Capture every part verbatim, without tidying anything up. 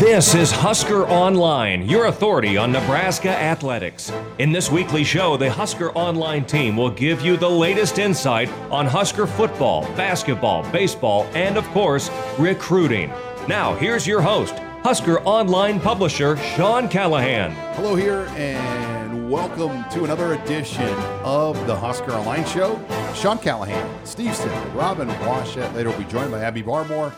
This is Husker Online, your authority on Nebraska athletics. In this weekly show, the Husker Online team will give you the latest insight on Husker football, basketball, baseball, and of course, recruiting. Now, here's your host, Husker Online publisher, Sean Callahan. Hello here, and welcome to another edition of the Husker Online show. Sean Callahan, Steve Stitt, Robin Washut. Later, we'll be joined by Abby Barmore.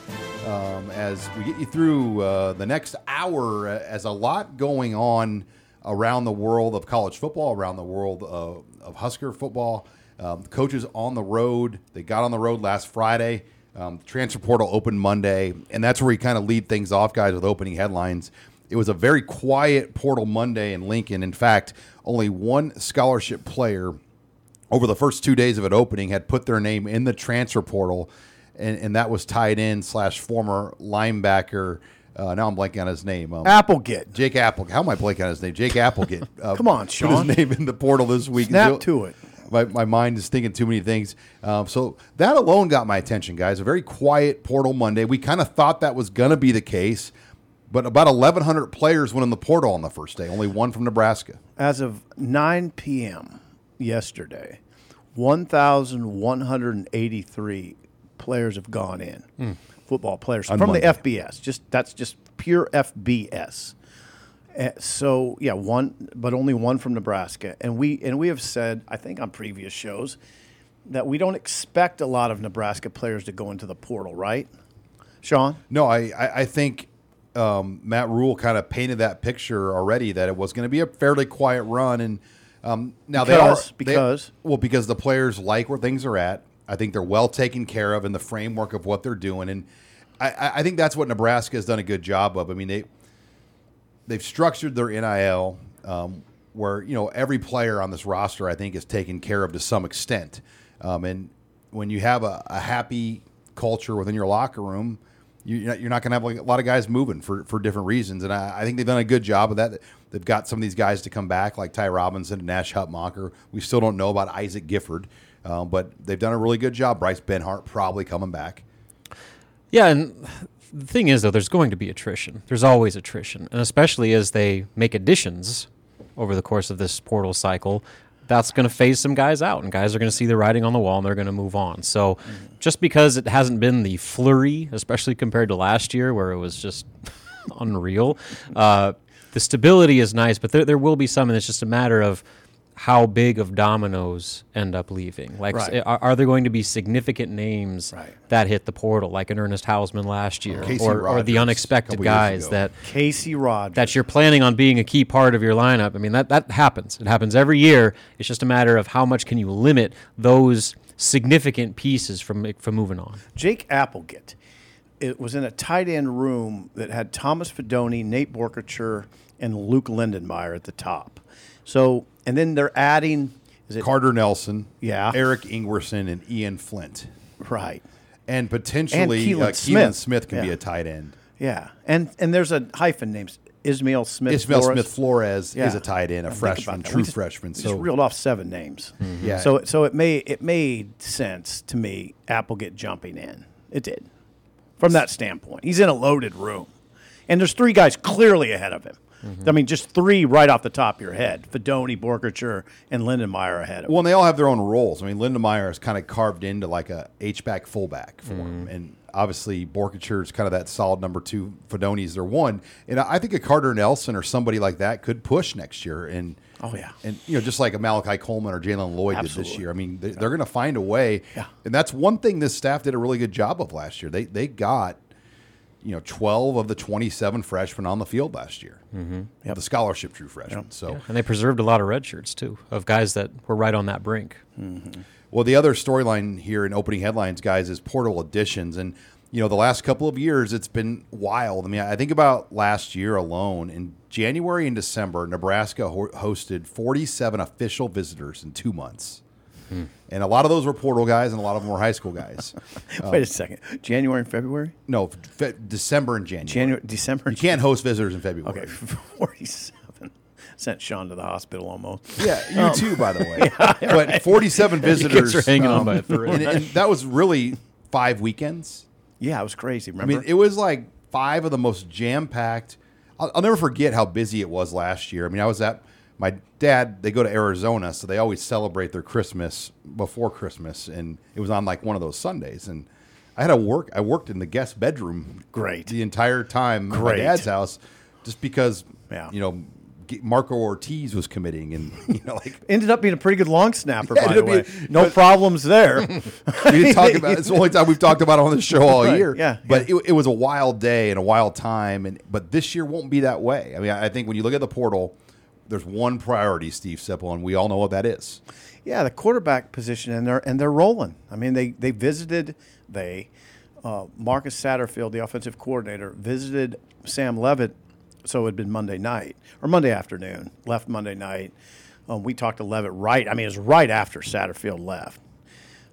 Um, as we get you through uh, the next hour, as a lot going on around the world of college football, around the world of, of Husker football. Um, the coaches on the road. They got on the road last Friday. Um, the transfer portal opened Monday, and that's where we kind of lead things off, guys, with opening headlines. It was a very quiet portal Monday in Lincoln. In fact, only one scholarship player over the first two days of it opening had put their name in the transfer portal. And, and that was tied in slash former linebacker. Uh, now I'm blanking on his name. Um, Applegate. Jake Applegate. How am I blanking on his name? Jake Applegate. Uh, Come on, Sean. Put his name in the portal this week. Snap to it. My, my mind is thinking too many things. Um, so that alone got my attention, guys. A very quiet portal Monday. We kind of thought that was going to be the case, but about eleven hundred players went in the portal on the first day. Only one from Nebraska. As of nine p.m. yesterday, one thousand one hundred eighty-three players have gone in, mm. football players on from Monday. The F B S. Just that's just pure F B S. Uh, so yeah, one, but only one from Nebraska. And we and we have said, I think on previous shows, that we don't expect a lot of Nebraska players to go into the portal, right, Sean? No, I I, I think um, Matt Rhule kind of painted that picture already that it was going to be a fairly quiet run. And um, now because, they are because they, well because the players like where things are at. I think they're well taken care of in the framework of what they're doing. And I, I think that's what Nebraska has done a good job of. I mean, they, they've structured their N I L um, where, you know, every player on this roster, I think, is taken care of to some extent. Um, and when you have a, a happy culture within your locker room, you, you're not going to have a lot of guys moving for, for different reasons. And I, I think they've done a good job of that. They've got some of these guys to come back, like Ty Robinson and Nash Huttmacher. We still don't know about Isaac Gifford. Um, but they've done a really good job. Bryce Benhart probably coming back. Yeah, and the thing is, though, there's going to be attrition. There's always attrition, and especially as they make additions over the course of this portal cycle, that's going to phase some guys out, and guys are going to see the writing on the wall, and they're going to move on. So mm-hmm. just because it hasn't been the flurry, especially compared to last year where it was just unreal, uh, the stability is nice, but there, there will be some, and it's just a matter of how big of dominoes end up leaving. Like, right. are, are there going to be significant names right. that hit the portal, like an Ernest Hausman last year, oh, or, or the unexpected guys that Casey Rogers that you're planning on being a key part of your lineup? I mean, that that happens. It happens every year. It's just a matter of how much can you limit those significant pieces from from moving on. Jake Applegate, it was in a tight end room that had Thomas Fidone, Nate Boerkircher, and Luke Lindenmeyer at the top. So. And then they're adding is it Carter Nelson, yeah, Eric Ingerson, and Ian Flint. Right. And potentially and Keelan, uh, Smith. Keelan Smith can yeah. be a tight end. Yeah. And and there's a hyphen names. Ismael Smith Ismael Flores. Smith Flores yeah. is a tight end, a I freshman, true just, freshman. So just reeled off seven names. Mm-hmm. Yeah. So so it made it made sense to me, Applegate jumping in. It did. From that standpoint. He's in a loaded room. And there's three guys clearly ahead of him. Mm-hmm. I mean, just three right off the top of your head. Fidone, Boerkircher, and Lindenmeyer ahead of him. Well, and they all have their own roles. I mean, Lindenmeyer is kind of carved into like a H-back fullback for mm-hmm. him. And obviously, Boerkircher is kind of that solid number two. Fidone is their one. And I think a Carter Nelson or somebody like that could push next year. And oh, yeah. And, you know, just like a Malachi Coleman or Jalen Lloyd Absolutely. did this year. I mean, they're, they're going to find a way. Yeah. And that's one thing this staff did a really good job of last year. They They got... you know, twelve of the twenty-seven freshmen on the field last year. Mm-hmm. Yep. The scholarship true freshmen. Yep. So, yeah. And they preserved a lot of red shirts, too, of guys that were right on that brink. Mm-hmm. Well, the other storyline here in opening headlines, guys, is portal additions. And you know, the last couple of years, it's been wild. I mean, I think about last year alone. In January and December, Nebraska ho- hosted forty-seven official visitors in two months. Hmm. And a lot of those were portal guys, and a lot of them were high school guys. Wait um, a second. January and February? No, fe- December and January. January, December. You can't host visitors in February. Okay, forty-seven. Sent Sean to the hospital almost. Yeah, you um, too, by the way. Yeah, but right. forty-seven visitors. Are hanging um, on by a thread. And, and that was really five weekends. Yeah, it was crazy. Remember? I mean, it was like five of the most jam-packed. I'll, I'll never forget how busy it was last year. I mean, I was at my dad. They go to Arizona, so they always celebrate their Christmas before Christmas, and it was on like one of those Sundays. And I had to work. I worked in the guest bedroom. Great. The entire time Great. at my dad's house, just because yeah. you know. Marco Ortiz was committing, and you know, like ended up being a pretty good long snapper. Yeah, by the way, be, no problems there. we didn't talk about it's the only time we've talked about it on the show all right. year. Yeah, but yeah. It, it was a wild day and a wild time, and but this year won't be that way. I mean, I think when you look at the portal, there's one priority, Steve Sippel, and we all know what that is. Yeah, the quarterback position, and they're and they're rolling. I mean, they they visited they uh, Marcus Satterfield, the offensive coordinator, visited Sam Leavitt. So it had been Monday night or Monday afternoon, left Monday night. Um, we talked to Leavitt right. I mean, it was right after Satterfield left.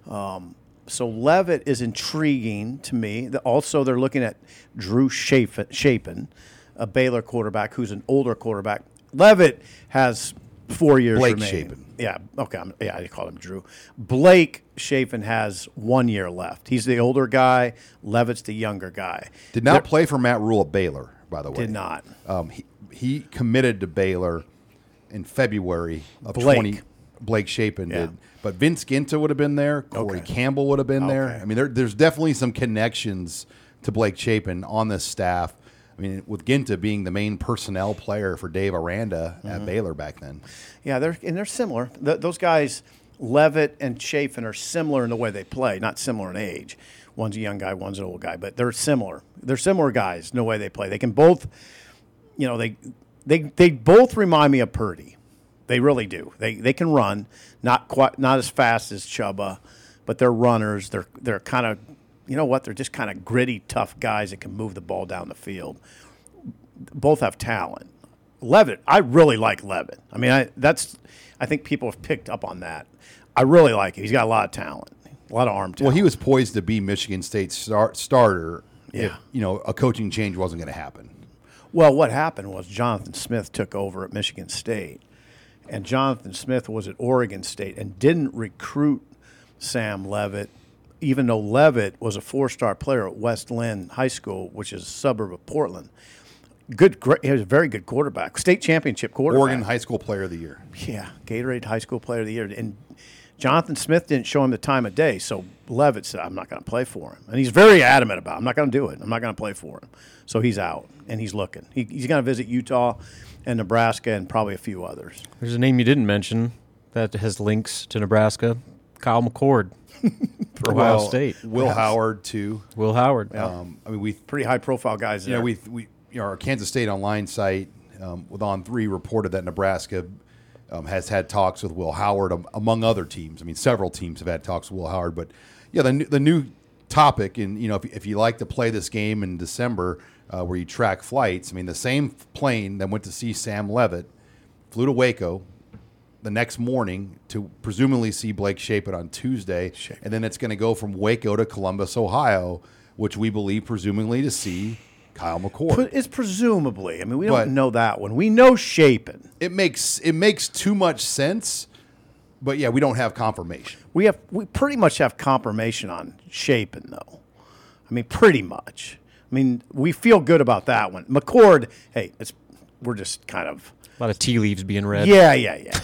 Um, so Leavitt is intriguing to me. The, also, they're looking at Drew Shapen, Shapen, a Baylor quarterback who's an older quarterback. Leavitt has four years Blake remaining. Shapen. Yeah, okay. I'm, yeah, I call him Drew. Blake Shapen has one year left. He's the older guy. Leavitt's the younger guy. Did not they're, play for Matt Rhule at Baylor. By the way, did not. Um, he he committed to Baylor in February of Blake. twenty. Blake Shapen yeah. did, but Vince Ginta would have been there. Corey okay. Campbell would have been okay. there. I mean, there, there's definitely some connections to Blake Shapen on this staff. I mean, with Ginta being the main personnel player for Dave Aranda mm-hmm. at Baylor back then. Yeah, they're and they're similar. The, those guys, Leavitt and Shapen, are similar in the way they play, not similar in age. One's a young guy, one's an old guy, but they're similar. They're similar guys in the way they play. They can both, you know, they they they both remind me of Purdy. They really do. They they can run, not quite not as fast as Chubba, but they're runners. They're they're kind of, you know what? They're just kind of gritty, tough guys that can move the ball down the field. Both have talent. Leavitt, I really like Leavitt. I mean, I that's I think people have picked up on that. I really like him. He's got a lot of talent. A lot of arm talent. Well, he was poised to be Michigan State's star- starter yeah. if, you know, a coaching change wasn't going to happen. Well, what happened was Jonathan Smith took over at Michigan State, and Jonathan Smith was at Oregon State and didn't recruit Sam Leavitt, even though Leavitt was a four-star player at West Linn High School, which is a suburb of Portland. Good, great, he was a very good quarterback, state championship quarterback. Oregon High School Player of the Year. Yeah, Gatorade High School Player of the Year. And Jonathan Smith didn't show him the time of day, so Leavitt said, I'm not going to play for him. And he's very adamant about it. I'm not going to do it. I'm not going to play for him. So he's out, and he's looking. He, he's going to visit Utah and Nebraska and probably a few others. There's a name you didn't mention that has links to Nebraska, Kyle McCord for Ohio well, State. Will yes. Howard, too. Will Howard. Yeah. Um, I mean, we pretty high-profile guys there. Yeah, we, we, you know, our Kansas State Online site um, with On three reported that Nebraska – Um, has had talks with Will Howard, um, among other teams. I mean, several teams have had talks with Will Howard. But, yeah, the, the new topic, and, you know, if, if you like to play this game in December uh, where you track flights, I mean, the same plane that went to see Sam Leavitt flew to Waco the next morning to presumably see Blake Shapen on Tuesday. Shapen. And then it's going to go from Waco to Columbus, Ohio, which we believe presumably to see Kyle McCord. It's presumably. I mean, we don't but know that one. We know Shapen. It makes it makes too much sense, but yeah, we don't have confirmation. We have we pretty much have confirmation on Shapen, though. I mean, pretty much. I mean, we feel good about that one. McCord, hey, it's we're just kind of a lot of tea leaves being read. Yeah, yeah, yeah.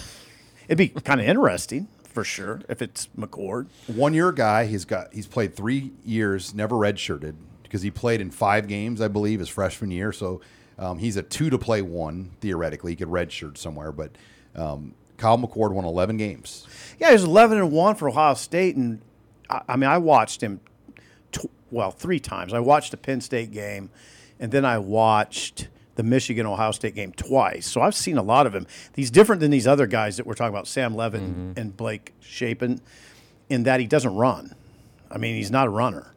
It'd be kind of interesting for sure if it's McCord. One year guy. He's got he's played three years, never redshirted. Because he played in five games, I believe, his freshman year. So um, he's a two to play one, theoretically. He could redshirt somewhere. But um, Kyle McCord won eleven games. Yeah, he was eleven and one for Ohio State. And, I, I mean, I watched him, tw- well, three times. I watched the Penn State game, and then I watched the Michigan-Ohio State game twice. So I've seen a lot of him. He's different than these other guys that we're talking about, Sam Leavitt mm-hmm. and Blake Shapen, in that he doesn't run. I mean, he's not a runner.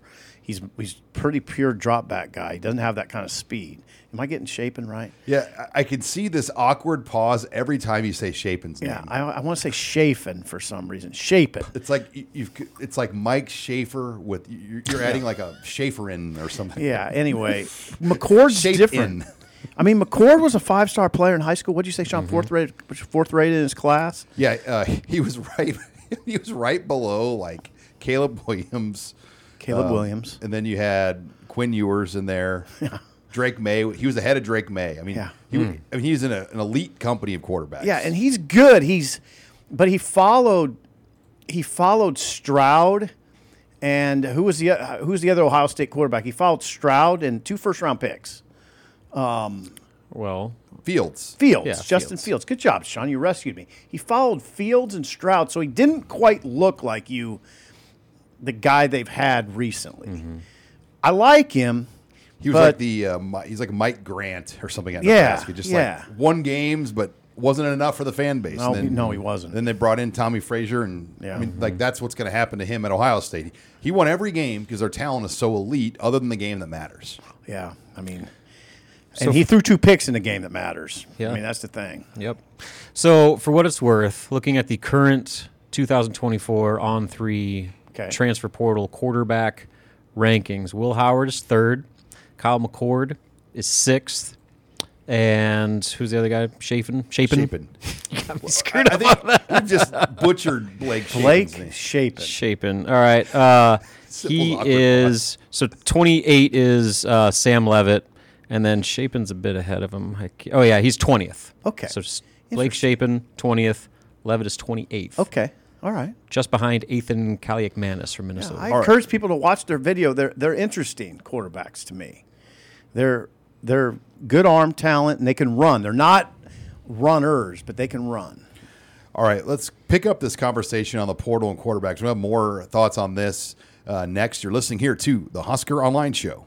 he's he's pretty pure drop back guy. He doesn't have that kind of speed. Am I getting Shapen right? Yeah, I can see this awkward pause every time you say Shapen's yeah, name. Yeah, I, I want to say Shapen for some reason. Shapen. It's like you've. It's like Mike Schaefer with you're, you're adding like a Schaefer in or something. Yeah. Anyway, McCord's Shape different. In. I mean, McCord was a five-star player in high school. What did you say, Sean? Mm-hmm. Fourth rated, fourth rated in his class. Yeah, uh, he was right. He was right below like Caleb Williams. Caleb um, Williams, and then you had Quinn Ewers in there. Yeah. Drake May, he was ahead of Drake May. I mean, yeah. he mm. I mean, he's in a, an elite company of quarterbacks. Yeah, and he's good. He's, but he followed, he followed Stroud, and who was the who was the other Ohio State quarterback? He followed Stroud and two first round picks. Um, well, Fields, Fields, yeah, Justin Fields. Fields. Good job, Sean. You rescued me. He followed Fields and Stroud, so he didn't quite look like you, the guy they've had recently. Mm-hmm. I like him. He was but, like the uh, he's like Mike Grant or something at Nebraska. Yeah, just yeah. like won games, but wasn't enough for the fan base. No, and then, no he wasn't. Then they brought in Tommy Frazier, and yeah. I mean, mm-hmm. like that's what's going to happen to him at Ohio State. He won every game because their talent is so elite, other than the game that matters. Yeah, I mean, so, and he threw two picks in the game that matters. Yeah. I mean, that's the thing. Yep. So for what it's worth, looking at the current two thousand twenty-four on three okay. transfer portal quarterback rankings, Will Howard is third. Kyle McCord is sixth, and who's the other guy? Shapen? Shapen? Shapen. I'm screwed I, up I think you just butchered Blake Shapen's Blake name. Shapen. Shapen. All right. Uh, he is – so twenty-eight is uh, Sam Leavitt, and then Shapen's a bit ahead of him. Oh, yeah, he's twentieth. Okay. So Blake Shapen, twentieth. Leavitt is twenty-eighth. Okay. All right. Just behind Ethan Kalyakmanis from Minnesota. Yeah, I All encourage right. people to watch their video. They're, they're interesting quarterbacks to me. They're they're good arm talent, and they can run. They're not runners, but they can run. All right, let's pick up this conversation on the portal and quarterbacks. We'll have more thoughts on this uh, next. You're listening here to the Husker Online Show.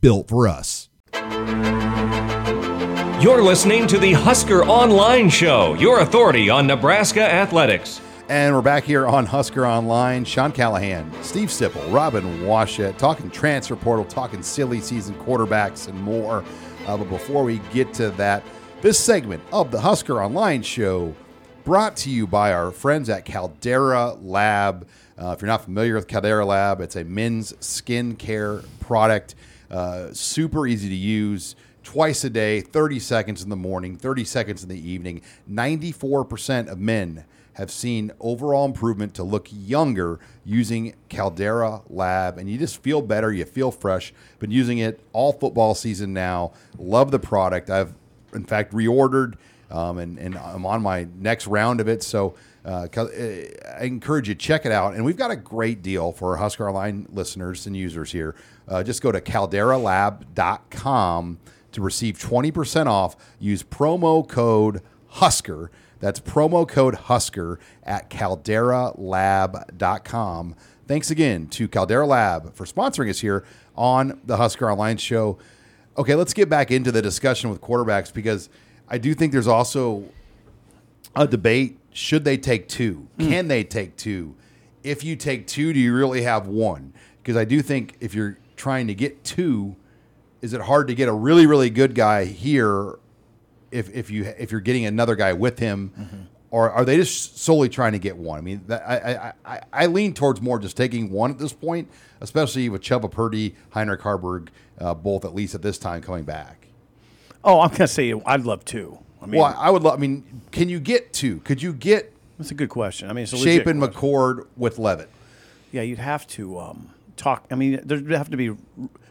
built for us. You're listening to the Husker Online Show, your authority on Nebraska athletics. And we're back here on Husker Online. Sean Callahan, Steve Sipple, Robin Washut, talking transfer portal, talking silly season quarterbacks and more. Uh, but before we get to that, this segment of the Husker Online Show brought to you by our friends at Caldera Lab. Uh, if you're not familiar with Caldera Lab, it's a men's skin care product. Uh, super easy to use, twice a day, thirty seconds in the morning, thirty seconds in the evening. ninety-four percent of men have seen overall improvement to look younger using Caldera Lab. And you just feel better. You feel fresh. Been using it all football season now. Love the product. I've, in fact, reordered um, and, and I'm on my next round of it. So Uh, I encourage you to check it out. And we've got a great deal for Husker Online listeners and users here. Uh, just go to caldera lab dot com to receive twenty percent off. Use promo code HUSKER. That's promo code HUSKER at caldera lab dot com. Thanks again to Caldera Lab for sponsoring us here on the Husker Online Show. Okay, let's get back into the discussion with quarterbacks, because I do think there's also a debate. Should they take two? Can mm. they take two? If you take two, do you really have one? Because I do think if you're trying to get two, is it hard to get a really, really good guy here if if you if you're getting another guy with him, mm-hmm. or are they just solely trying to get one? I mean, that, I, I I I lean towards more just taking one at this point, especially with Chubba Purdy, Heinrich Haarberg, uh, both at least at this time coming back. Oh, I'm gonna say I'd love two. I mean, well, I would love. I mean, can you get two? Could you get? That's a good question. I mean, it's a legit Shapen question. McCord with Leavitt. Yeah, you'd have to um, talk. I mean, there'd have to be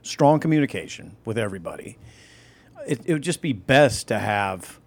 strong communication with everybody. It, it would just be best to have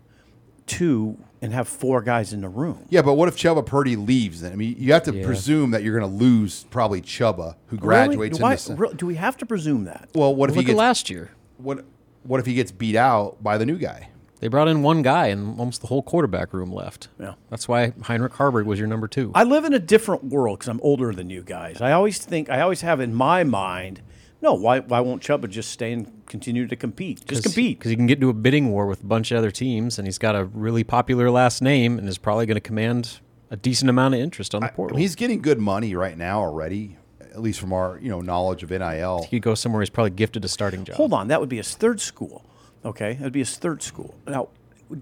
two and have four guys in the room. Yeah, but what if Chubba Purdy leaves then? I mean, you have to yeah. presume that you're going to lose probably Chubba, who graduates really? in the... Do we have to presume that? Well, what well, if he gets... last year. What, what if he gets beat out by the new guy? They brought in one guy, and almost the whole quarterback room left. Yeah, that's why Heinrich Haarberg was your number two. I live in a different world because I'm older than you guys. I always think, I always have in my mind, no, why why won't Chubba just stay and continue to compete? Just compete. Because he can get into a bidding war with a bunch of other teams, and he's got a really popular last name, and is probably going to command a decent amount of interest on the portal. I mean, he's getting good money right now already, at least from our you know knowledge of N I L. He could go somewhere he's probably gifted a starting job. Hold on, that would be his third school. Okay, that'd be his third school. Now,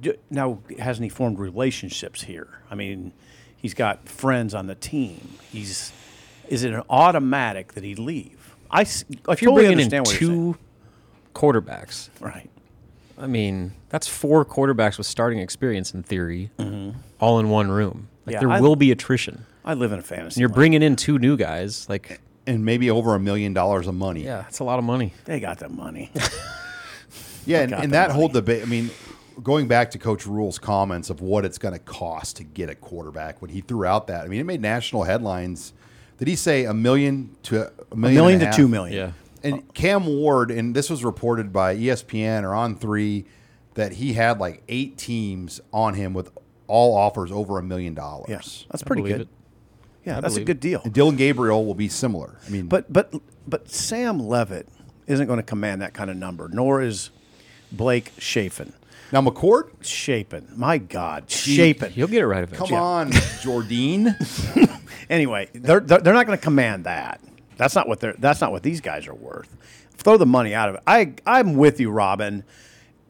d- now hasn't he formed relationships here? I mean, he's got friends on the team. He's is it an automatic that he'd leave? I, I if totally you're bringing in two quarterbacks, right? I mean, that's four quarterbacks with starting experience in theory, mm-hmm. all in one room. Like yeah, there I, will be attrition. I live in a fantasy. And you're bringing in two new guys, like and maybe over a million dollars of money. Yeah, that's a lot of money. They got the money. Yeah, and, and that money. whole debate, I mean, going back to Coach Rhule's comments of what it's going to cost to get a quarterback when he threw out that, I mean, it made national headlines. Did he say a million to a million, a million to two million? Yeah. And Cam Ward, and this was reported by E S P N or On Three, that he had like eight teams on him with all offers over a million dollars. Yes, that's pretty good. It. Yeah, I that's a good deal. And Dylan Gabriel will be similar. I mean, but but but Sam Leavitt isn't going to command that kind of number, nor is Blake Shapen. Now, McCord? Shapen. My God. Shapen. You'll get it right eventually. Come on, Jordine. Anyway, they're they're not going to command that. That's not what they're that's not what these guys are worth. Throw the money out of it. I I'm with you, Robin.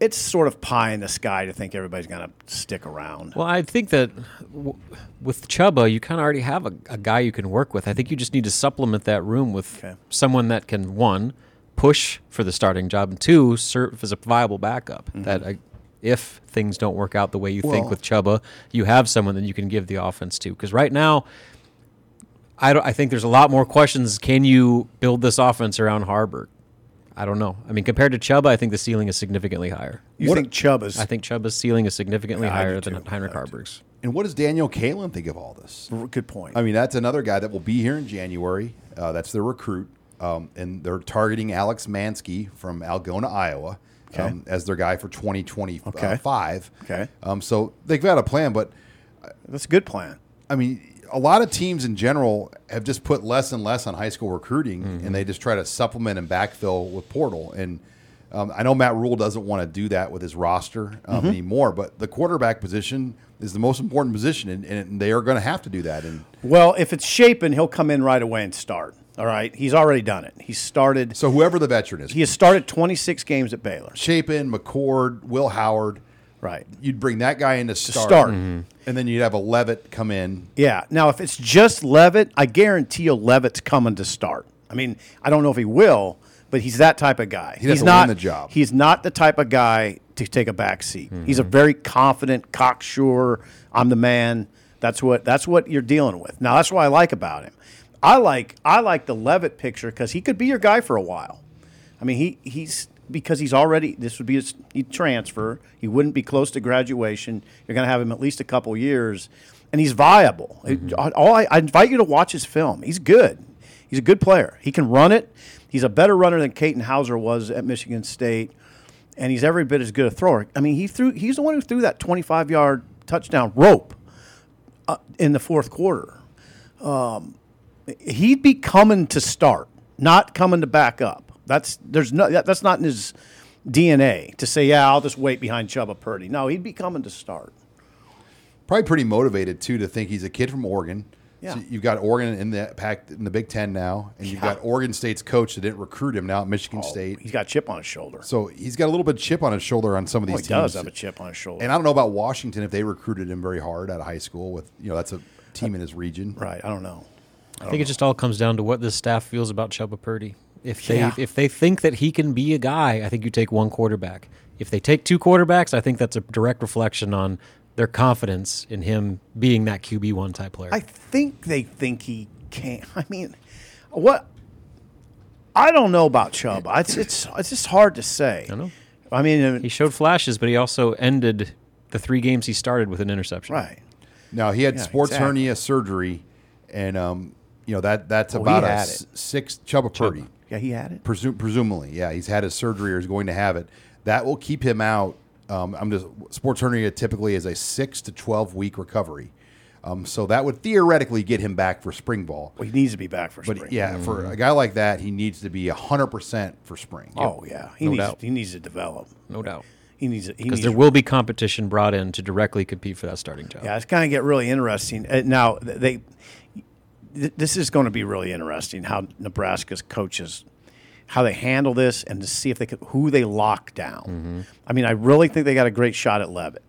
It's sort of pie in the sky to think everybody's going to stick around. Well, I think that w- with Chubba, you kind of already have a, a guy you can work with. I think you just need to supplement that room with okay. someone that can, one, push for the starting job, and two, serve as a viable backup. Mm-hmm. That uh, if things don't work out the way you well, think with Chubba, you have someone that you can give the offense to. Because right now, I, don't, I think there's a lot more questions. Can you build this offense around Haarberg? I don't know. I mean, compared to Chubba, I think the ceiling is significantly higher. You what think Chubba's? I think Chubba's ceiling is significantly yeah, higher than Heinrich Haarberg's. And what does Daniel Kalen think of all this? Good point. I mean, that's another guy that will be here in January. Uh, that's their recruit. Um, and they're targeting Alex Mansky from Algona, Iowa, okay. um, as their guy for twenty twenty-five. Okay. okay. Um, so they've got a plan, but... Uh, That's a good plan. I mean, a lot of teams in general have just put less and less on high school recruiting, mm-hmm. and they just try to supplement and backfill with portal. And um, I know Matt Rhule doesn't want to do that with his roster um, mm-hmm. anymore, but the quarterback position is the most important position, and, and they are going to have to do that. And Well, if it's Shapen, he'll come in right away and start. All right, he's already done it. He's started. So whoever the veteran is. He has started twenty-six games at Baylor. Shapen, McCord, Will Howard. Right. You'd bring that guy in to start. To start. Mm-hmm. And then you'd have a Leavitt come in. Yeah. Now, if it's just Leavitt, I guarantee you Leavitt's coming to start. I mean, I don't know if he will, but he's that type of guy. He doesn't he's not, win the job. He's not the type of guy to take a back seat. Mm-hmm. He's a very confident, cocksure, I'm the man. That's what. That's what you're dealing with. Now, that's what I like about him. I like I like the Leavitt picture because he could be your guy for a while. I mean, he he's because he's already this would be his he'd transfer. He wouldn't be close to graduation. You're going to have him at least a couple years, and he's viable. Mm-hmm. All I, I invite you to watch his film. He's good. He's a good player. He can run it. He's a better runner than Caden Hauser was at Michigan State, and he's every bit as good a thrower. I mean, he threw. He's the one who threw that twenty-five yard touchdown rope uh, in the fourth quarter. Um, He'd be coming to start, not coming to back up. That's there's no that's not in his D N A to say, yeah, I'll just wait behind Chubba Purdy. No, he'd be coming to start. Probably pretty motivated too to think he's a kid from Oregon. Yeah, so you've got Oregon in the pack in the Big Ten now, and you've yeah. got Oregon State's coach that didn't recruit him now at Michigan oh, State. He's got a chip on his shoulder, so he's got a little bit of chip on his shoulder on some of these oh, he teams. He does have a chip on his shoulder, and I don't know about Washington if they recruited him very hard out of high school. With you know, that's a team in his region, right? I don't know. I, I think know. it just all comes down to what this staff feels about Chubba Purdy. If they yeah. if they think that he can be a guy, I think you take one quarterback. If they take two quarterbacks, I think that's a direct reflection on their confidence in him being that Q B one type player. I think they think he can. I mean, what I don't know about Chubba. It's it's it's just hard to say. I know. I mean, he showed flashes, but he also ended the three games he started with an interception. Right. Now, he had yeah, sports exactly. hernia surgery, and um, you know that that's oh, about a s- six Chubba Purdy. Yeah, he had it. Presum- presumably, yeah, he's had his surgery or is going to have it. That will keep him out. Um, I'm just sports hernia typically is a six to twelve week recovery, um, so that would theoretically get him back for spring ball. Well, he needs to be back for but spring. Yeah, mm-hmm. for a guy like that, he needs to be a hundred percent for spring. Oh yep. yeah, he no needs doubt. he needs to develop. No doubt. He needs because there will be competition brought in to directly compete for that starting job. Yeah, it's going to get really interesting. Uh, now, they th- this is going to be really interesting how Nebraska's coaches, how they handle this, and to see if they can, who they lock down. Mm-hmm. I mean, I really think they got a great shot at Leavitt.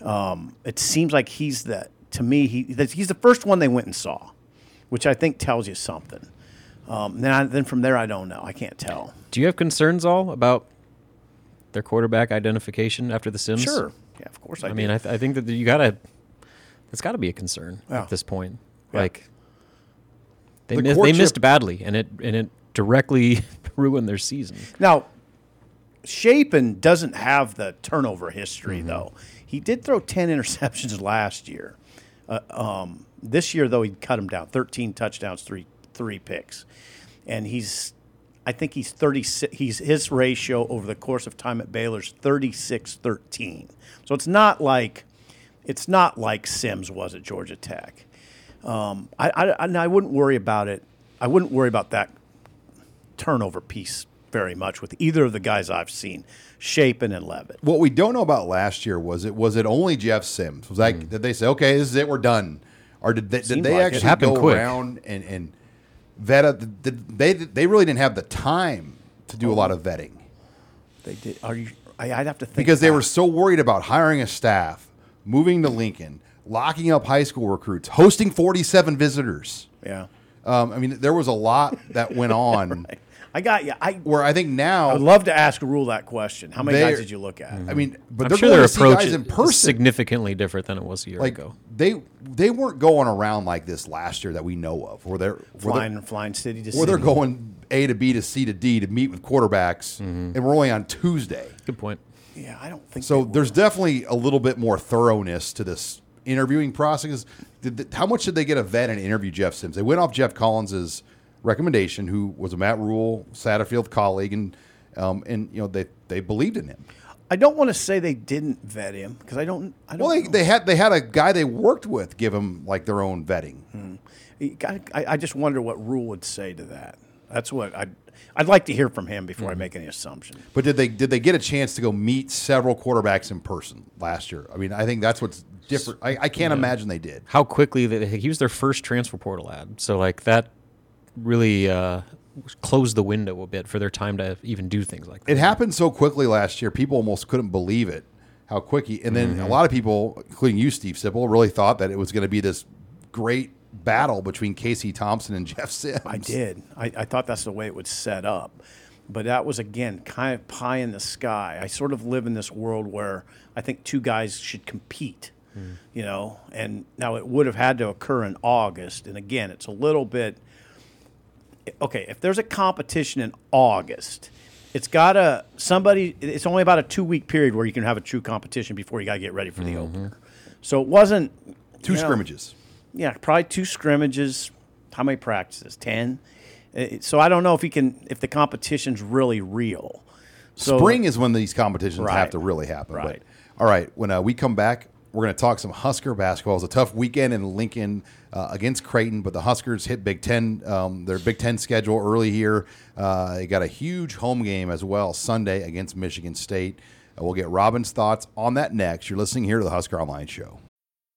Um, it seems like he's the to me he he's the first one they went and saw, which I think tells you something. Um, then I, then from there, I don't know. I can't tell. Do you have concerns all about their quarterback identification after the Sims? Sure. Yeah, of course I, I do. I mean, I, th- I think that you got to – that's got to be a concern oh. at this point. Yeah. Like, they, the mis- they missed badly, and it and it directly ruined their season. Now, Shapen doesn't have the turnover history, mm-hmm. though. He did throw ten interceptions last year. Uh, um, this year, though, he cut him down, thirteen touchdowns, three three picks. And he's – I think he's thirty-six. He's his ratio over the course of time at Baylor's thirty-six thirteen. So it's not like it's not like Sims was at Georgia Tech. Um, I, I and I wouldn't worry about it. I wouldn't worry about that turnover piece very much with either of the guys I've seen, Shapen and Leavitt. What we don't know about last year was it was it only Jeff Sims? Was that mm. did they say okay, this is it, we're done, or did they, did they like actually go quick. around and and Vet, they they really didn't have the time to do oh, a lot of vetting. They did. Are you? I, I'd have to think because they were so worried about hiring a staff, moving to Lincoln, locking up high school recruits, hosting forty-seven visitors. Yeah. Um, I mean, there was a lot that went on. Right. I got you. I where I think now I would love to ask Rhule that question. How many guys did you look at? Mm-hmm. I mean, but I'm they're sure their approach in person is significantly different than it was a year like, ago. They they weren't going around like this last year that we know of. Where they're flying, where they're, flying city to city. Where they're going A to B to C to D to meet with quarterbacks, mm-hmm. and we're only on Tuesday. Good point. Yeah, I don't think so. There's definitely a little bit more thoroughness to this interviewing process. Did the, how much did they get a vet and interview Jeff Sims? They went off Jeff Collins's recommendation, who was a Matt Rhule Satterfield colleague, and um, and you know they, they believed in him. I don't want to say they didn't vet him because I don't. I don't well, they, they had they had a guy they worked with give him like their own vetting. Hmm. I, I just wonder what Rhule would say to that. That's what I'd I'd like to hear from him before mm. I make any assumption. But did they did they get a chance to go meet several quarterbacks in person last year? I mean, I think that's what's different. I, I can't yeah. imagine they did. How quickly they, he was their first transfer portal ad, so like that. really uh, closed the window a bit for their time to even do things like that. It happened so quickly last year, people almost couldn't believe it, how quick he... And then mm-hmm. a lot of people, including you, Steve Sipple, really thought that it was going to be this great battle between Casey Thompson and Jeff Sims. I did. I, I thought that's the way it would set up. But that was, again, kind of pie in the sky. I sort of live in this world where I think two guys should compete, mm. you know? And now it would have had to occur in August. And, again, it's a little bit... Okay, if there's a competition in August, it's got to somebody. It's only about a two-week period where you can have a true competition before you got to get ready for mm-hmm. the opener. So it wasn't two scrimmages. Know, yeah, probably two scrimmages. How many practices? Ten. So I don't know if he can. If the competition's really real. So, spring is when these competitions right, have to really happen. Right. But, all right. When uh, we come back, we're going to talk some Husker basketball. It was a tough weekend in Lincoln uh, against Creighton, but the Huskers hit Big Ten, um, their Big Ten schedule early here. Uh, they got a huge home game as well Sunday against Michigan State. Uh, we'll get Robin's thoughts on that next. You're listening here to the Husker Online Show.